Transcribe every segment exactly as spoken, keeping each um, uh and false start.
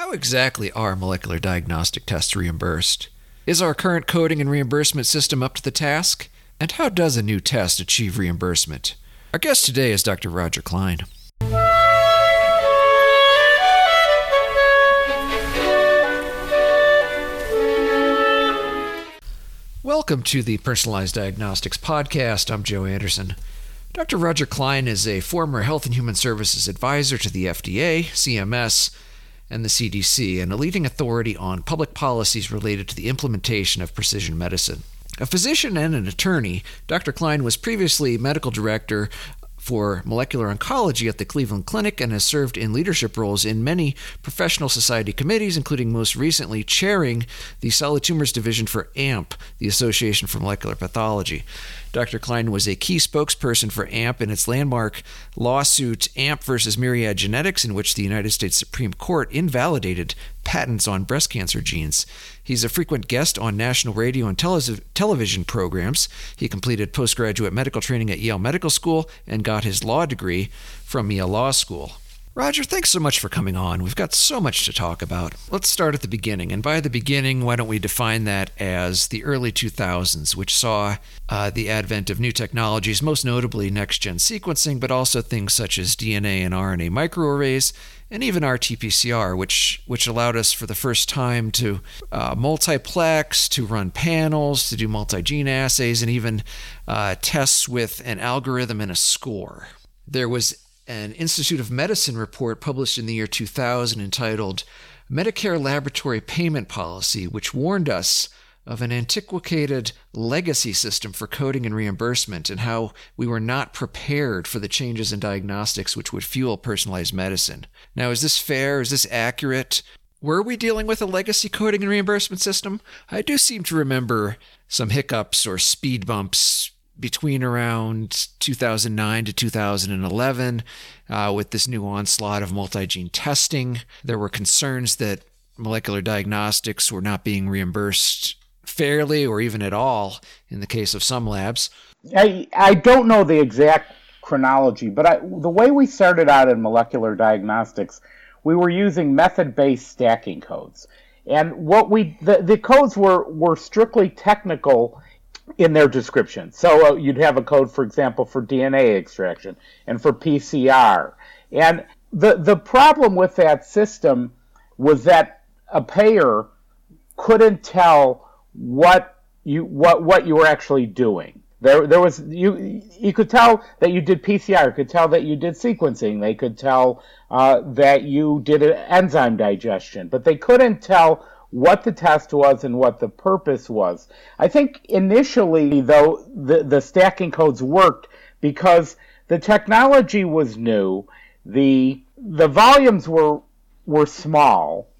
How exactly are molecular diagnostic tests reimbursed? Is our current coding and reimbursement system up to the task? And how does a new test achieve reimbursement? Our guest today is Doctor Roger Klein. Welcome to the Personalized Diagnostics Podcast. I'm Joe Anderson. Doctor Roger Klein is a former Health and Human Services advisor to the F D A, C M S, and the C D C, and a leading authority on public policies related to the implementation of precision medicine. A physician and an attorney, Doctor Klein was previously medical director for molecular oncology at the Cleveland Clinic and has served in leadership roles in many professional society committees, including most recently chairing the Solid Tumors Division for A M P, the Association for Molecular Pathology. Doctor Klein was a key spokesperson for A M P in its landmark lawsuit A M P versus Myriad Genetics, in which the United States Supreme Court invalidated patents on breast cancer genes. He's a frequent guest on national radio and tele- television programs. He completed postgraduate medical training at Yale Medical School and got his law degree from Yale Law School. Roger, thanks so much for coming on. We've got so much to talk about. Let's start at the beginning. And by the beginning, why don't we define that as the early two thousands, which saw uh, the advent of new technologies, most notably next-gen sequencing, but also things such as D N A and R N A microarrays, and even R T P C R, which which allowed us for the first time to uh, multiplex, to run panels, to do multi-gene assays, and even uh, tests with an algorithm and a score. There was an Institute of Medicine report published in the year two thousand entitled Medicare Laboratory Payment Policy, which warned us of an antiquated legacy system for coding and reimbursement and how we were not prepared for the changes in diagnostics which would fuel personalized medicine. Now, is this fair? Is this accurate? Were we dealing with a legacy coding and reimbursement system? I do seem to remember some hiccups or speed bumps between around two thousand nine to two thousand eleven uh, with this new onslaught of multi-gene testing. There were concerns that molecular diagnostics were not being reimbursed fairly or even at all in the case of some labs. I, I don't know the exact chronology, but I, the way we started out in molecular diagnostics, we were using method-based stacking codes. And what we the, the codes were, were strictly technical in their description. So uh, you'd have a code, for example, for D N A extraction and for P C R. And the the problem with that system was that a payer couldn't tell what you what what you were actually doing. There there was you you could tell that you did P C R, you could tell that you did sequencing, they could tell uh, that you did an enzyme digestion, but they couldn't tell what the test was and what the purpose was. I think initially, though, the, the stacking codes worked because the technology was new, the the volumes were were small,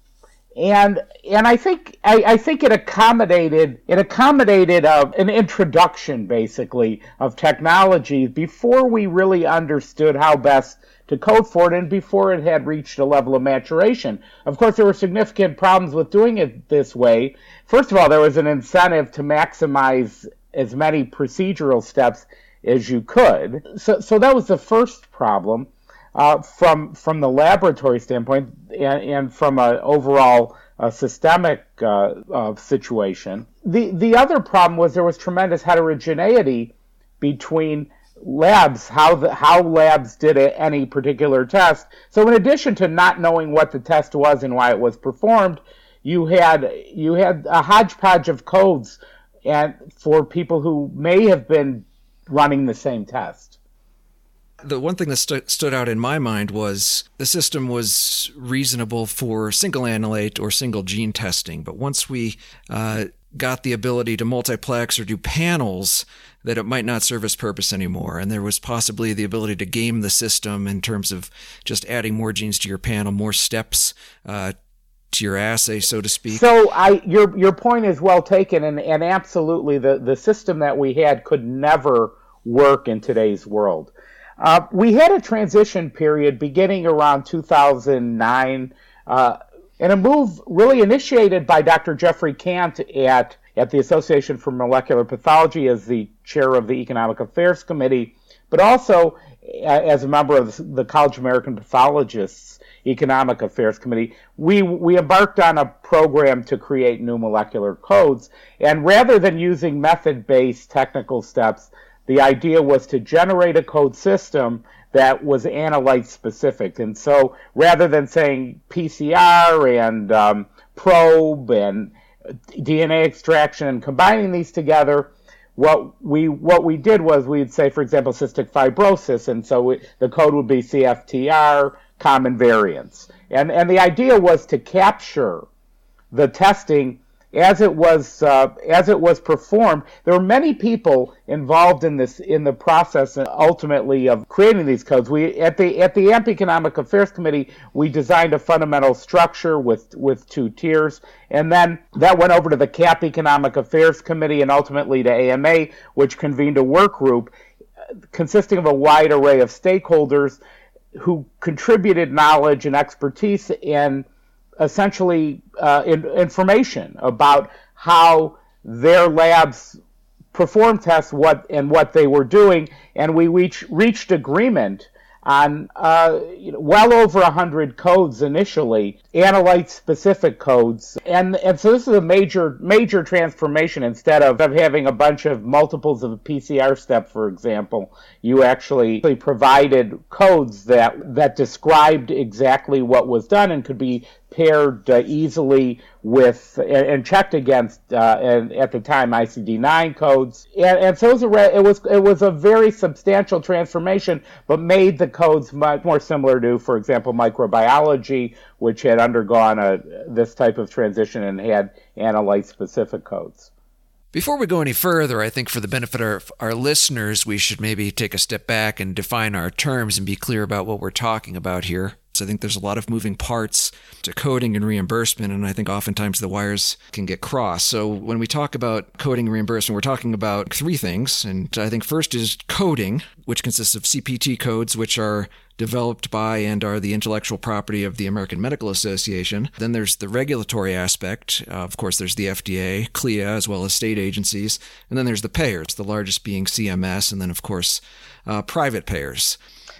and and I think I, I think it accommodated it accommodated a, an introduction basically of technology before we really understood how best to code for it, and before it had reached a level of maturation. Of course, there were significant problems with doing it this way. First of all, there was an incentive to maximize as many procedural steps as you could. So, so that was the first problem uh, from from the laboratory standpoint and, and from an overall uh, systemic uh, uh, situation. The the other problem was there was tremendous heterogeneity between labs, how the, how labs did it, any particular test. So in addition to not knowing what the test was and why it was performed, you had you had a hodgepodge of codes and for people who may have been running the same test. The one thing that st- stood out in my mind was the system was reasonable for single analyte or single gene testing, but once we uh, got the ability to multiplex or do panels, that it might not serve its purpose anymore. And there was possibly the ability to game the system in terms of just adding more genes to your panel, more steps uh, to your assay, so to speak. So I, your your point is well taken, and, and absolutely the, the system that we had could never work in today's world. Uh, we had a transition period beginning around two thousand nine, uh, and a move really initiated by Doctor Jeffrey Kant at at the Association for Molecular Pathology as the chair of the Economic Affairs Committee, but also as a member of the College of American Pathologists Economic Affairs Committee, we we embarked on a program to create new molecular codes. And rather than using method-based technical steps, the idea was to generate a code system that was analyte-specific. And so rather than saying P C R and um, probe and D N A extraction and combining these together, What we what we did was we'd say, for example, cystic fibrosis, and so we, the code would be C F T R, common variants. And and the idea was to capture the testing as it was uh, as it was performed. There were many people involved in this in the process ultimately of creating these codes. We at the at the A M P Economic Affairs Committee, we designed a fundamental structure with with two tiers. And then that went over to the C A P Economic Affairs Committee and ultimately to A M A, which convened a work group consisting of a wide array of stakeholders who contributed knowledge and expertise and essentially uh, in, information about how their labs perform tests, what and what they were doing. And we reach, reached agreement on uh, you know, well over one hundred codes initially, analyte-specific codes. And and so this is a major, major transformation. Instead of, of having a bunch of multiples of a P C R step, for example, you actually provided codes that, that described exactly what was done and could be paired uh, easily with and, and checked against uh, and at the time I C D nine codes, and, and so it was, a, it was it was a very substantial transformation, but made the codes much more similar to, for example, microbiology, which had undergone a this type of transition and had analyte specific codes. Before we go any further, I think for the benefit of our listeners, we should maybe take a step back and define our terms and be clear about what we're talking about here. So I think there's a lot of moving parts to coding and reimbursement, and I think oftentimes the wires can get crossed. So when we talk about coding and reimbursement, we're talking about three things. And I think first is coding, which consists of C P T codes, which are developed by and are the intellectual property of the American Medical Association. Then there's the regulatory aspect. Uh, of course, there's the F D A, CLIA, as well as state agencies. And then there's the payers, the largest being C M S, and then, of course, uh, private payers.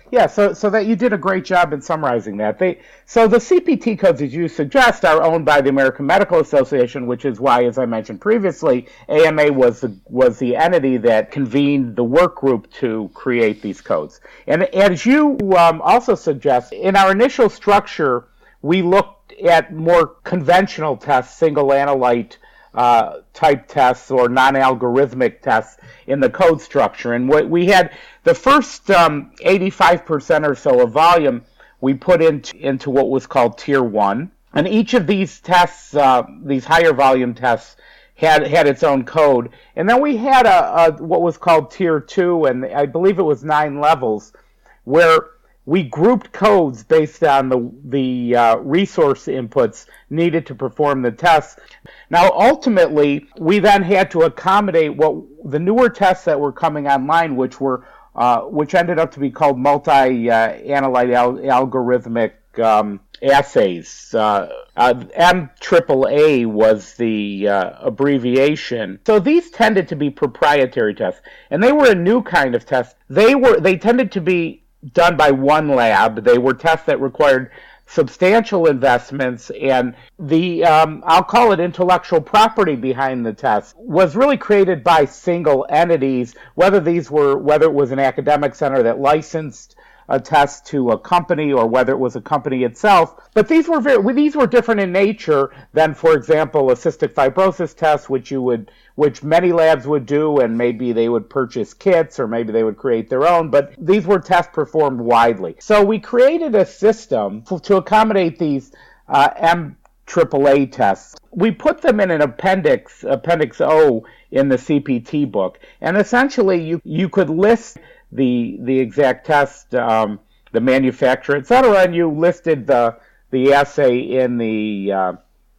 Yeah, so so that you did a great job in summarizing that. They so the C P T codes, as you suggest, are owned by the American Medical Association, which is why, as I mentioned previously, A M A was the, was the entity that convened the work group to create these codes. And as you um, also suggest, in our initial structure, we looked at more conventional tests, single analyte uh, type tests or non-algorithmic tests in the code structure. And what we had, the first um, eighty-five percent or so of volume, we put into, into what was called Tier one. And each of these tests, uh, these higher volume tests, had had its own code. And then we had a, a what was called Tier two, and I believe it was nine levels, where we grouped codes based on the the uh, resource inputs needed to perform the tests. Now, ultimately, we then had to accommodate what the newer tests that were coming online, which were uh, which ended up to be called multi-analyte al- algorithmic um, assays. Uh, uh, M triple A was the uh, abbreviation. So these tended to be proprietary tests, and they were a new kind of test. They were they tended to be done by one lab. They were tests that required substantial investments, and the, um, I'll call it intellectual property behind the test was really created by single entities, whether these were, whether it was an academic center that licensed a test to a company or whether it was a company itself. But these were very, these were different in nature than, for example, a cystic fibrosis test, which you would, which many labs would do, and maybe they would purchase kits or maybe they would create their own. But these were tests performed widely. So we created a system to accommodate these uh, M triple A tests. We put them in an appendix, Appendix O, in the C P T book, and essentially you you could list the the exact test, um, the manufacturer, et cetera, and you listed the the assay in the uh,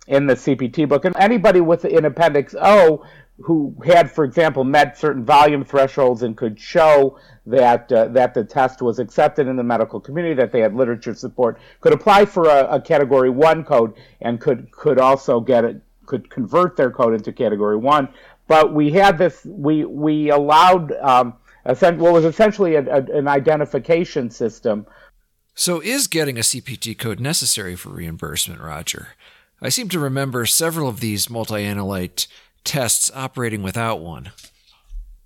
in the C P T book. And anybody with in Appendix O who had, for example, met certain volume thresholds and could show that uh, that the test was accepted in the medical community, that they had literature support, could apply for a, a Category one code and could could also get it, could convert their code into Category one. But we had this, we we allowed. Um, What was essentially a, a, an identification system. So is getting a C P T code necessary for reimbursement, Roger? I seem to remember several of these multi-analyte tests operating without one.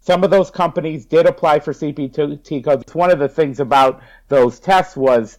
Some of those companies did apply for C P T codes. One of the things about those tests was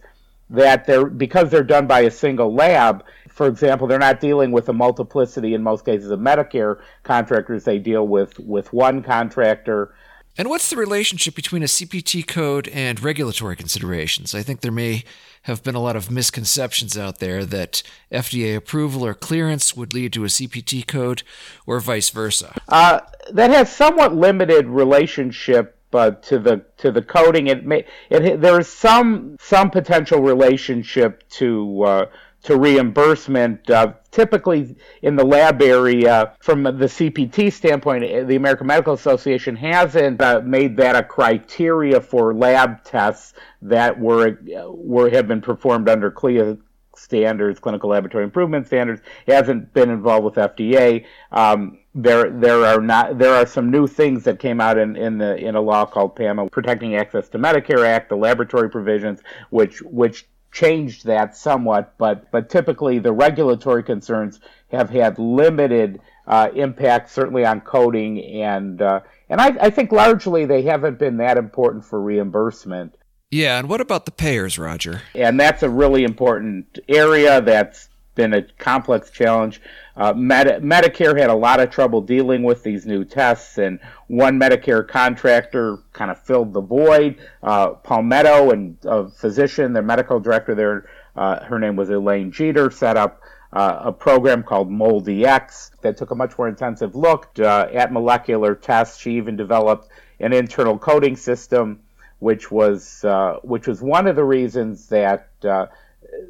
that they're because they're done by a single lab, for example, they're not dealing with a multiplicity in most cases of Medicare contractors. They deal with, with one contractor. And what's the relationship between a C P T code and regulatory considerations? I think there may have been a lot of misconceptions out there that F D A approval or clearance would lead to a C P T code or vice versa. Uh, that has somewhat limited relationship uh, to the to the coding. It may it, there is some some potential relationship to uh, to reimbursement. Uh, typically in the lab area, from the C P T standpoint, the American Medical Association hasn't uh, made that a criteria for lab tests that were were have been performed under C L I A standards, clinical laboratory improvement standards. It hasn't been involved with F D A. Um, there, there are not. There are some new things that came out in, in the in a law called PAMA, Protecting Access to Medicare Act, the laboratory provisions, which which. changed that somewhat, but but typically the regulatory concerns have had limited uh, impact, certainly on coding, and uh, and I, I think largely they haven't been that important for reimbursement. Yeah, and what about the payers, Roger? And that's a really important area that's been a complex challenge. Uh, Med- Medicare had a lot of trouble dealing with these new tests, and one Medicare contractor kind of filled the void. Uh, Palmetto and a physician, their medical director there, uh, her name was Elaine Jeter, set up uh, a program called MolDX that took a much more intensive look uh, at molecular tests. She even developed an internal coding system, which was uh, which was one of the reasons that uh,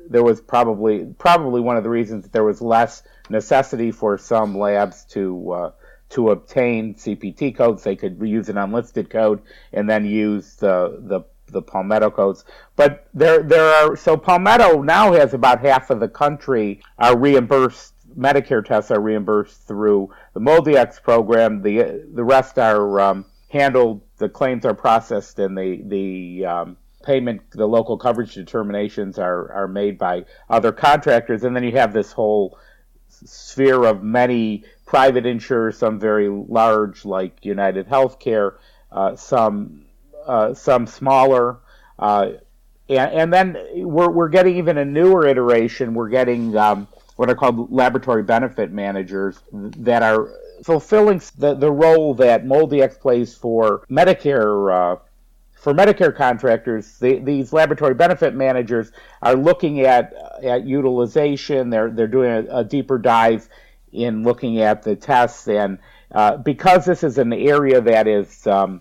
there was probably probably one of the reasons that there was less necessity for some labs to uh, to obtain C P T codes. They could use an unlisted code and then use the the, the Palmetto codes. But there there are so Palmetto now has about half of the country are reimbursed. Medicare tests are reimbursed through the MolDX program. The the rest are um, handled. The claims are processed and the the um, payment, the local coverage determinations are are made by other contractors. And then you have this whole sphere of many private insurers, some very large like United Healthcare, uh, some uh, some smaller, uh, and, and then we're we're getting even a newer iteration. We're getting um, what are called laboratory benefit managers that are fulfilling the, the role that MolDX plays for Medicare. Uh, For Medicare contractors, the, these laboratory benefit managers are looking at at utilization. They're they're doing a, a deeper dive in looking at the tests, and uh, because this is an area that is um,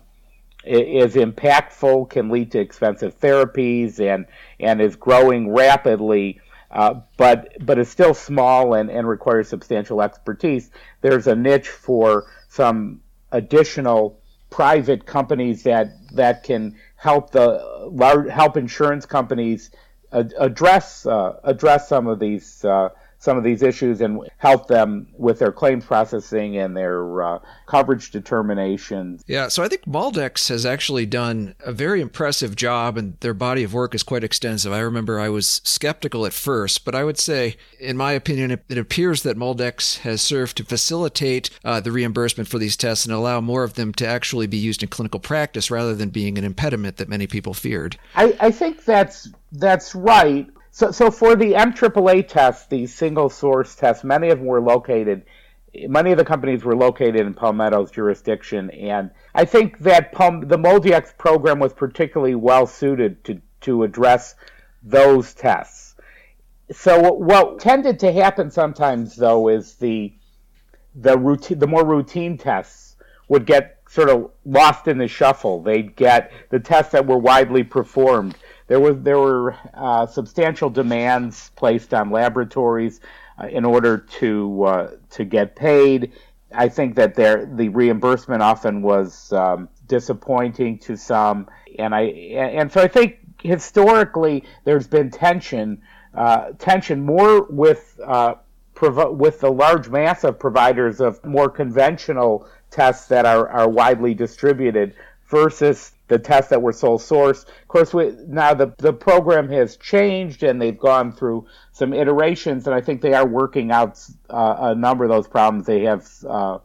is impactful, can lead to expensive therapies, and and is growing rapidly. Uh, but but is still small and, and requires substantial expertise. There's a niche for some additional private companies that, that can help the large, help insurance companies ad- address uh, address some of these uh, some of these issues and help them with their claims processing and their uh, coverage determinations. Yeah, so I think MolDX has actually done a very impressive job, and their body of work is quite extensive. I remember I was skeptical at first, but I would say, in my opinion, it, it appears that MolDX has served to facilitate uh, the reimbursement for these tests and allow more of them to actually be used in clinical practice rather than being an impediment that many people feared. I, I think that's that's right. So, so for the M triple A tests, these single source tests, many of them were located, many of the companies were located in Palmetto's jurisdiction, and I think that Palm, the MolDX program was particularly well suited to, to address those tests. So, what, what tended to happen sometimes, though, is the the routine, the more routine tests would get sort of lost in the shuffle. They'd get the tests that were widely performed. There was there were uh, substantial demands placed on laboratories uh, in order to uh, to get paid. I think that there the reimbursement often was um, disappointing to some, and I and so I think historically there's been tension uh, tension more with uh, prov- with the large mass of providers of more conventional tests that are, are widely distributed versus the tests that were sole source. Of course, we, now the, the program has changed and they've gone through some iterations, and I think they are working out uh, a number of those problems. They have uh,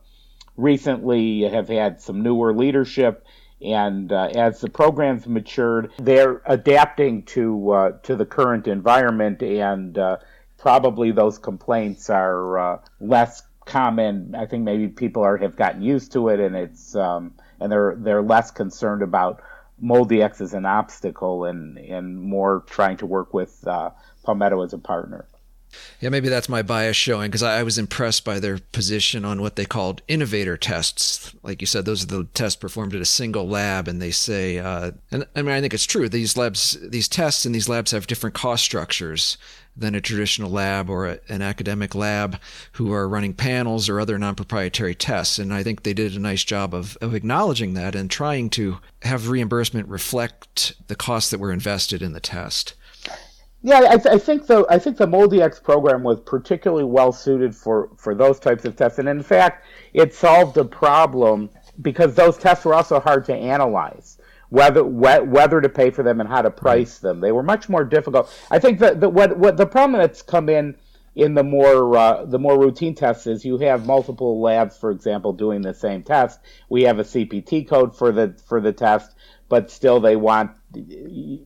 recently have had some newer leadership, and uh, as the program's matured, they're adapting to uh, to the current environment, and uh, probably those complaints are uh, less common. I think maybe people are have gotten used to it, and it's... Um, And they're they're less concerned about MolDX as an obstacle, and, and more trying to work with uh, Palmetto as a partner. Yeah, maybe that's my bias showing, because I was impressed by their position on what they called innovator tests. Like you said, those are the tests performed at a single lab, and they say, uh, and I mean, I think it's true. These labs, these tests, and these labs have different cost structures than a traditional lab or a, an academic lab who are running panels or other non-proprietary tests. And I think they did a nice job of, of acknowledging that and trying to have reimbursement reflect the costs that were invested in the test. Yeah, I, th- I think the I think the MolDX program was particularly well suited for, for those types of tests, and in fact, it solved a problem because those tests were also hard to analyze, whether wh- whether to pay for them and how to price them. They were much more difficult. I think that the what what the problem that's come in in the more uh, the more routine tests is you have multiple labs, for example, doing the same test. We have a C P T code for the for the test, but still they want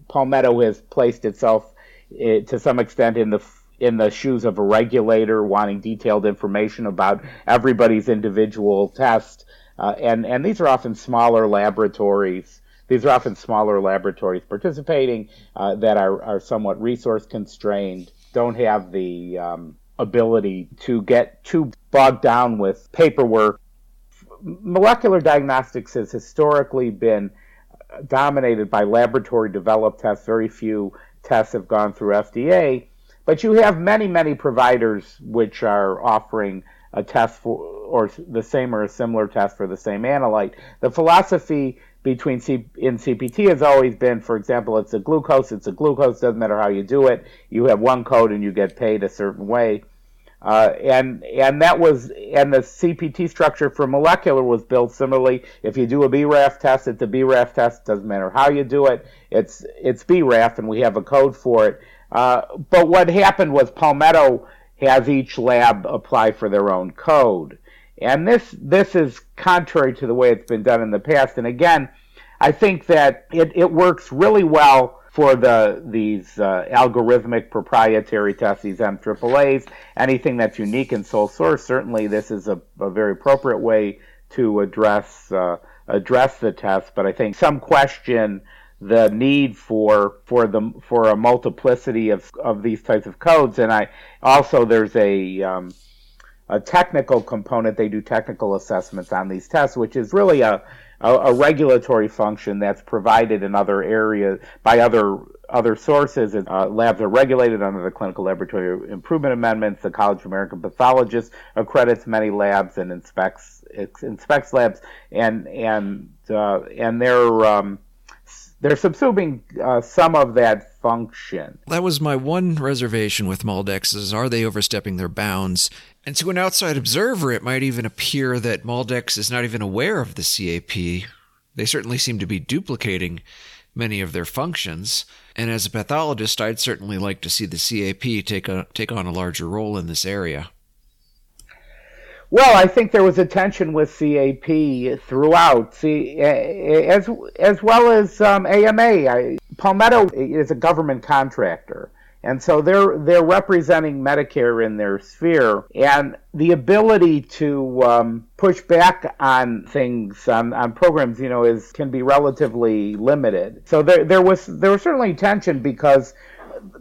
Palmetto has placed itself It, to some extent in the in the shoes of a regulator wanting detailed information about everybody's individual test, uh, and and these are often smaller laboratories. These are often smaller laboratories participating uh, that are, are somewhat resource constrained, don't have the um, ability to get too bogged down with paperwork. Molecular diagnostics has historically been dominated by laboratory developed tests. Very few tests have gone through F D A, but you have many, many providers which are offering a test for, or the same or a similar test for the same analyte. The philosophy between C, in C P T has always been, for example, it's a glucose, it's a glucose, doesn't matter how you do it. You have one code and you get paid a certain way. Uh, and and that was and the C P T structure for molecular was built similarly. If you do a B RAF test, it's a B RAF test. Doesn't matter how you do it. It's it's B RAF, and we have a code for it. Uh, but what happened was Palmetto has each lab apply for their own code, and this this is contrary to the way it's been done in the past. And again, I think that it, it works really well for the these uh, algorithmic proprietary tests, these M A A As, anything that's unique and sole source. Certainly this is a, a very appropriate way to address uh, address the test, but I think some question the need for for the for a multiplicity of of these types of codes. And I also there's a um, a technical component. They do technical assessments on these tests, which is really a A, a regulatory function that's provided in other areas by other other sources. Uh, labs are regulated under the Clinical Laboratory Improvement Amendments. The College of American Pathologists accredits many labs and inspects inspects labs, and and uh, and they're um, they're subsuming uh, some of that function. That was my one reservation with MolDX is, are they overstepping their bounds? And to an outside observer, it might even appear that MolDX is not even aware of the C A P. They certainly seem to be duplicating many of their functions. And as a pathologist, I'd certainly like to see the C A P take a, take on a larger role in this area. Well, I think there was a tension with C A P throughout, see, as as well as um, A M A. I, Palmetto is a government contractor, and so they're they're representing Medicare in their sphere, and the ability to um, push back on things on, on programs, you know, is can be relatively limited. So there there was there was certainly tension because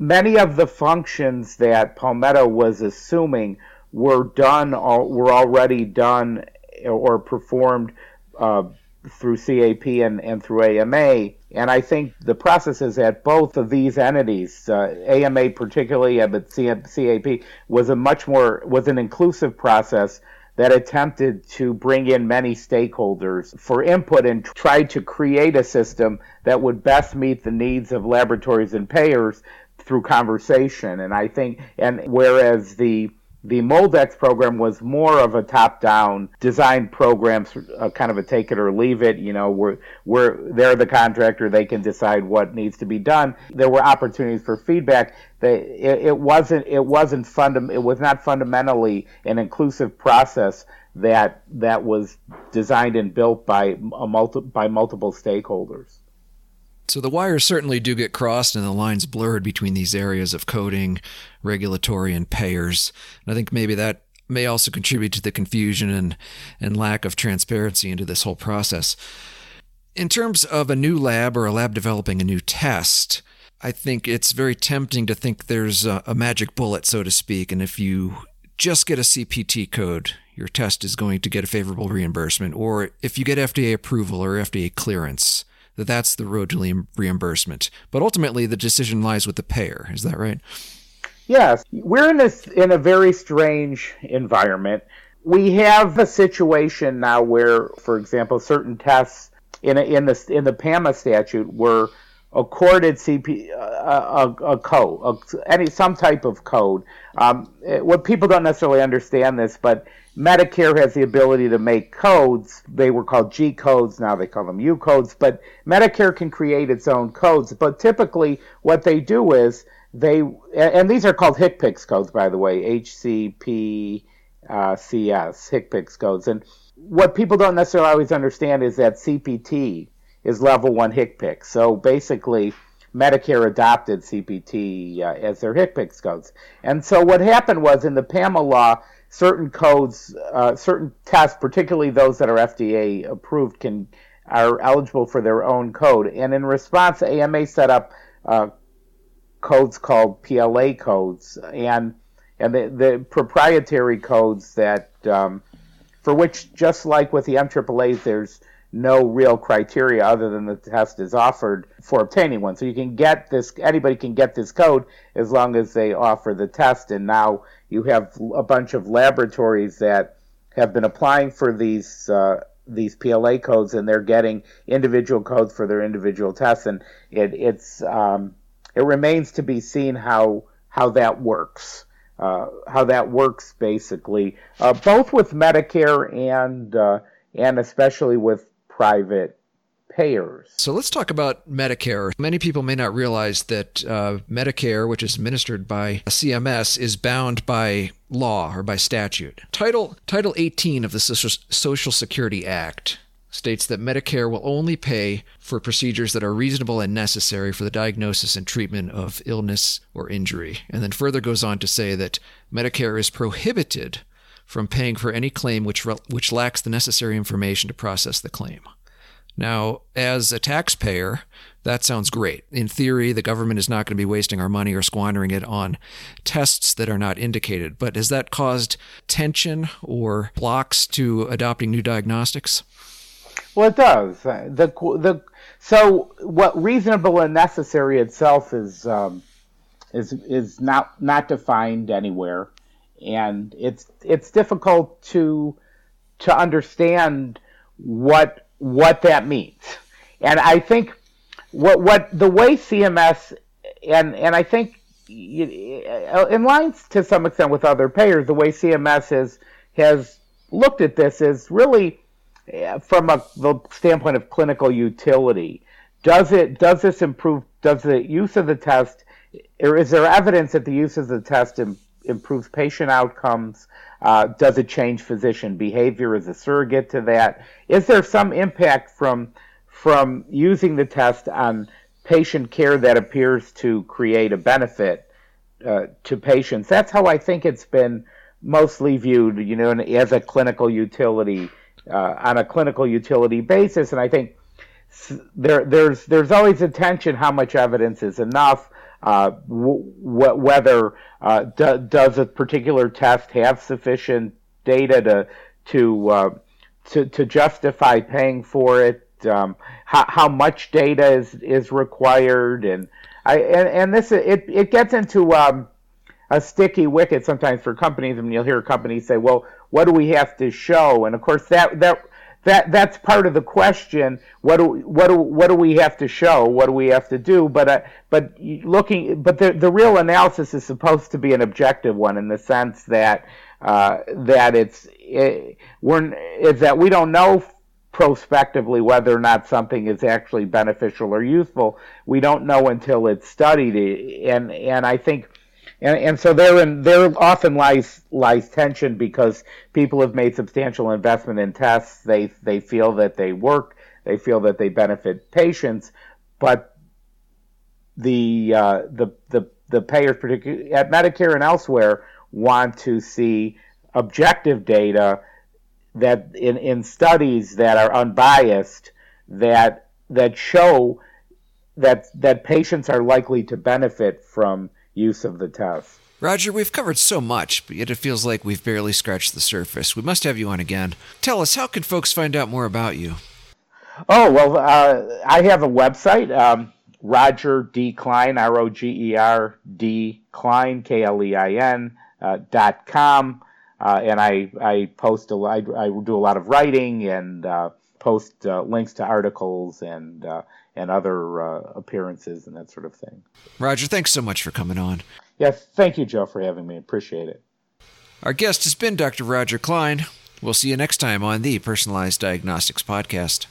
many of the functions that Palmetto was assuming were done, were already done or performed uh, through C A P and, and through A M A. And I think the processes at both of these entities, uh, A M A particularly, but C A P was a much more, was an inclusive process that attempted to bring in many stakeholders for input and tried to create a system that would best meet the needs of laboratories and payers through conversation. And I think, and whereas the The MolDX program was more of a top-down design program, uh, kind of a take it or leave it. You know, we're, we're, they're the contractor. They can decide what needs to be done. There were opportunities for feedback. They, it, it wasn't, it wasn't fundam- it was not fundamentally an inclusive process that, that was designed and built by a multi- by multiple stakeholders. So the wires certainly do get crossed and the lines blurred between these areas of coding, regulatory, and payers. And I think maybe that may also contribute to the confusion and, and lack of transparency into this whole process. In terms of a new lab or a lab developing a new test, I think it's very tempting to think there's a, a magic bullet, so to speak. And if you just get a C P T code, your test is going to get a favorable reimbursement. Or if you get F D A approval or F D A clearance, that that's the road to reimbursement. But ultimately, the decision lies with the payer. Is that right? Yes. We're in a, in a very strange environment. We have a situation now where, for example, certain tests in a, in the in the PAMA statute were accorded C P a, a, a code, a, any some type of code. Um, what people don't necessarily understand this, but Medicare has the ability to make codes. They were called G codes, now they call them U codes, but Medicare can create its own codes. But typically what they do is they, and these are called HCPCS codes, by the way, H C P C S, HCPCS codes. And what people don't necessarily always understand is that C P T is level one HCPCS. So basically, Medicare adopted C P T uh, as their HCPCS codes. And so what happened was in the PAMA law, certain codes, uh, certain tests, particularly those that are F D A approved, can are eligible for their own code. And in response, A M A set up uh, codes called P L A codes, and and the, the proprietary codes that um, for which, just like with the M A A As, there's no real criteria other than the test is offered for obtaining one. So you can get this, anybody can get this code as long as they offer the test. And now you have a bunch of laboratories that have been applying for these uh, these P L A codes, and they're getting individual codes for their individual tests. And it it's um, it remains to be seen how how that works, uh, how that works basically, uh, both with Medicare and uh, and especially with private payers. So let's talk about Medicare. Many people may not realize that uh, Medicare, which is administered by C M S, is bound by law or by statute. Title Title eighteen of the Social Security Act states that Medicare will only pay for procedures that are reasonable and necessary for the diagnosis and treatment of illness or injury. And then further goes on to say that Medicare is prohibited from paying for any claim which which lacks the necessary information to process the claim. Now, as a taxpayer, that sounds great. In theory, the government is not going to be wasting our money or squandering it on tests that are not indicated. But has that caused tension or blocks to adopting new diagnostics? Well, it does. The, the, so what reasonable and necessary itself is um, is is not not defined anywhere. And it's it's difficult to to understand what what that means. And I think what what the way C M S and and I think in line to some extent with other payers, the way C M S has has looked at this is really from a the standpoint of clinical utility. Does it does this improve? Does the use of the test, or is there evidence that the use of the test improves? improves patient outcomes? Uh, does it change physician behavior as a surrogate to that? Is there some impact from from using the test on patient care that appears to create a benefit uh, to patients? That's how I think it's been mostly viewed, you know, as a clinical utility, uh, on a clinical utility basis. And I think there there's there's always a tension how much evidence is enough. Uh, w- w- whether uh, d- does a particular test have sufficient data to to uh, to, to justify paying for it? Um, how, how much data is, is required? And I and, and this it it gets into um, a sticky wicket sometimes for companies. I mean, you'll hear companies say, "Well, what do we have to show?" And of course, that that that that's part of the question. What do what do what do we have to show? What do we have to do? But uh, but looking but the the real analysis is supposed to be an objective one, in the sense that uh, that it's it, we're is that we don't know prospectively whether or not something is actually beneficial or useful. We don't know until it's studied, and and I think, and, and so therein there often lies lies tension, because people have made substantial investment in tests. They they feel that they work. They feel that they benefit patients, but the uh, the the the payers, particularly at Medicare and elsewhere, want to see objective data that in, in studies that are unbiased, that that show that that patients are likely to benefit from use of the test. Roger, we've covered so much, but yet it feels like we've barely scratched the surface. We must have you on again. Tell us, how can folks find out more about you? Oh, well, uh, I have a website, um, Roger D. Klein, R O G E R D Klein, K L E I N, uh, dot com. Uh, and I, I post, a, I, I do a lot of writing and uh, post uh, links to articles and uh, and other uh, appearances and that sort of thing. Roger, thanks so much for coming on. Yes, thank you, Joe, for having me. Appreciate it. Our guest has been Doctor Roger Klein. We'll see you next time on the Personalized Diagnostics Podcast.